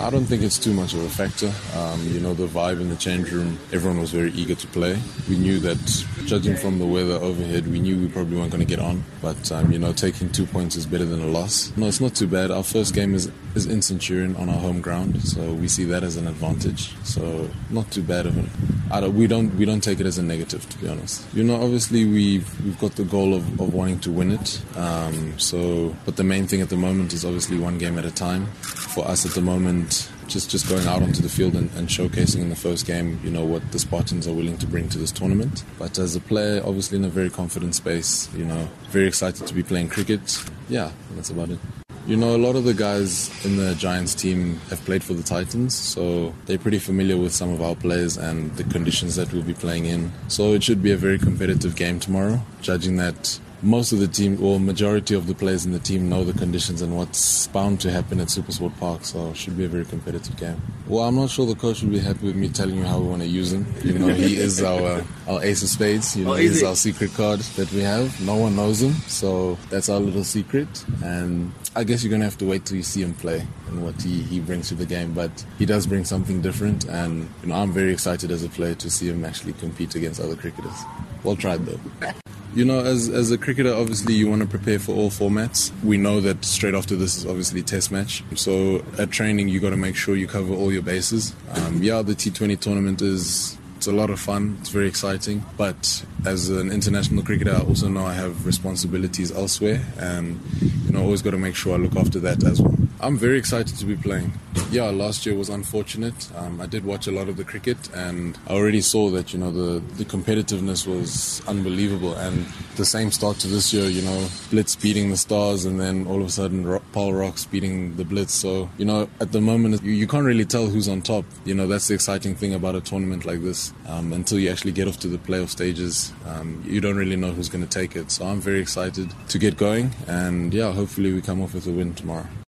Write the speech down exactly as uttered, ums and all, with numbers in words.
I don't think it's too much of a factor. Um, you know, the vibe in the change room, everyone was very eager to play. We knew that, judging from the weather overhead, we knew we probably weren't going to get on. But, um, you know, taking two points is better than a loss. No, it's not too bad. Our first game is, is in Centurion on our home ground, so we see that as an advantage. So not too bad of an... I don't, we, don't, we don't take it as a negative, to be honest. You know, obviously we've, we've got the goal of, of wanting to win it. Um, so, but the main thing at the moment is obviously one game at a time. For us at the moment, Just, just going out onto the field and, and showcasing in the first game, you know, what the Spartans are willing to bring to this tournament. But as a player, obviously in a very confident space, you know, very excited to be playing cricket. Yeah, that's about it. You know, a lot of the guys in the Giants team have played for the Titans, so they're pretty familiar with some of our players and the conditions that we'll be playing in. So it should be a very competitive game tomorrow, judging that most of the team, or majority of the players in the team, know the conditions and what's bound to happen at Supersport Park, so it should be a very competitive game. Well, I'm not sure the coach will be happy with me telling you how we want to use him. You know, he is our our ace of spades. You know, oh, he is our secret card that we have. No one knows him, so that's our little secret. And I guess you're going to have to wait till you see him play and what he, he brings to the game. But he does bring something different, and you know, I'm very excited as a player to see him actually compete against other cricketers. Well tried, though. You know, as as a cricketer, obviously you want to prepare for all formats. We know that straight after this is obviously test match. So at training, you got to make sure you cover all your bases. Um, yeah, the T twenty tournament is it's a lot of fun. It's very exciting. But as an international cricketer, I also know I have responsibilities elsewhere. And, you know, always got to make sure I look after that as well. I'm very excited to be playing. Yeah, last year was unfortunate. Um, I did watch a lot of the cricket, and I already saw that, you know, the, the competitiveness was unbelievable. And the same start to this year, you know, Blitz beating the Stars, and then all of a sudden Ro- Paul Rocks beating the Blitz. So, you know, at the moment, you, you can't really tell who's on top. You know, that's the exciting thing about a tournament like this. Um, until you actually get off to the playoff stages, um, you don't really know who's going to take it. So I'm very excited to get going, and yeah, hopefully we come off with a win tomorrow.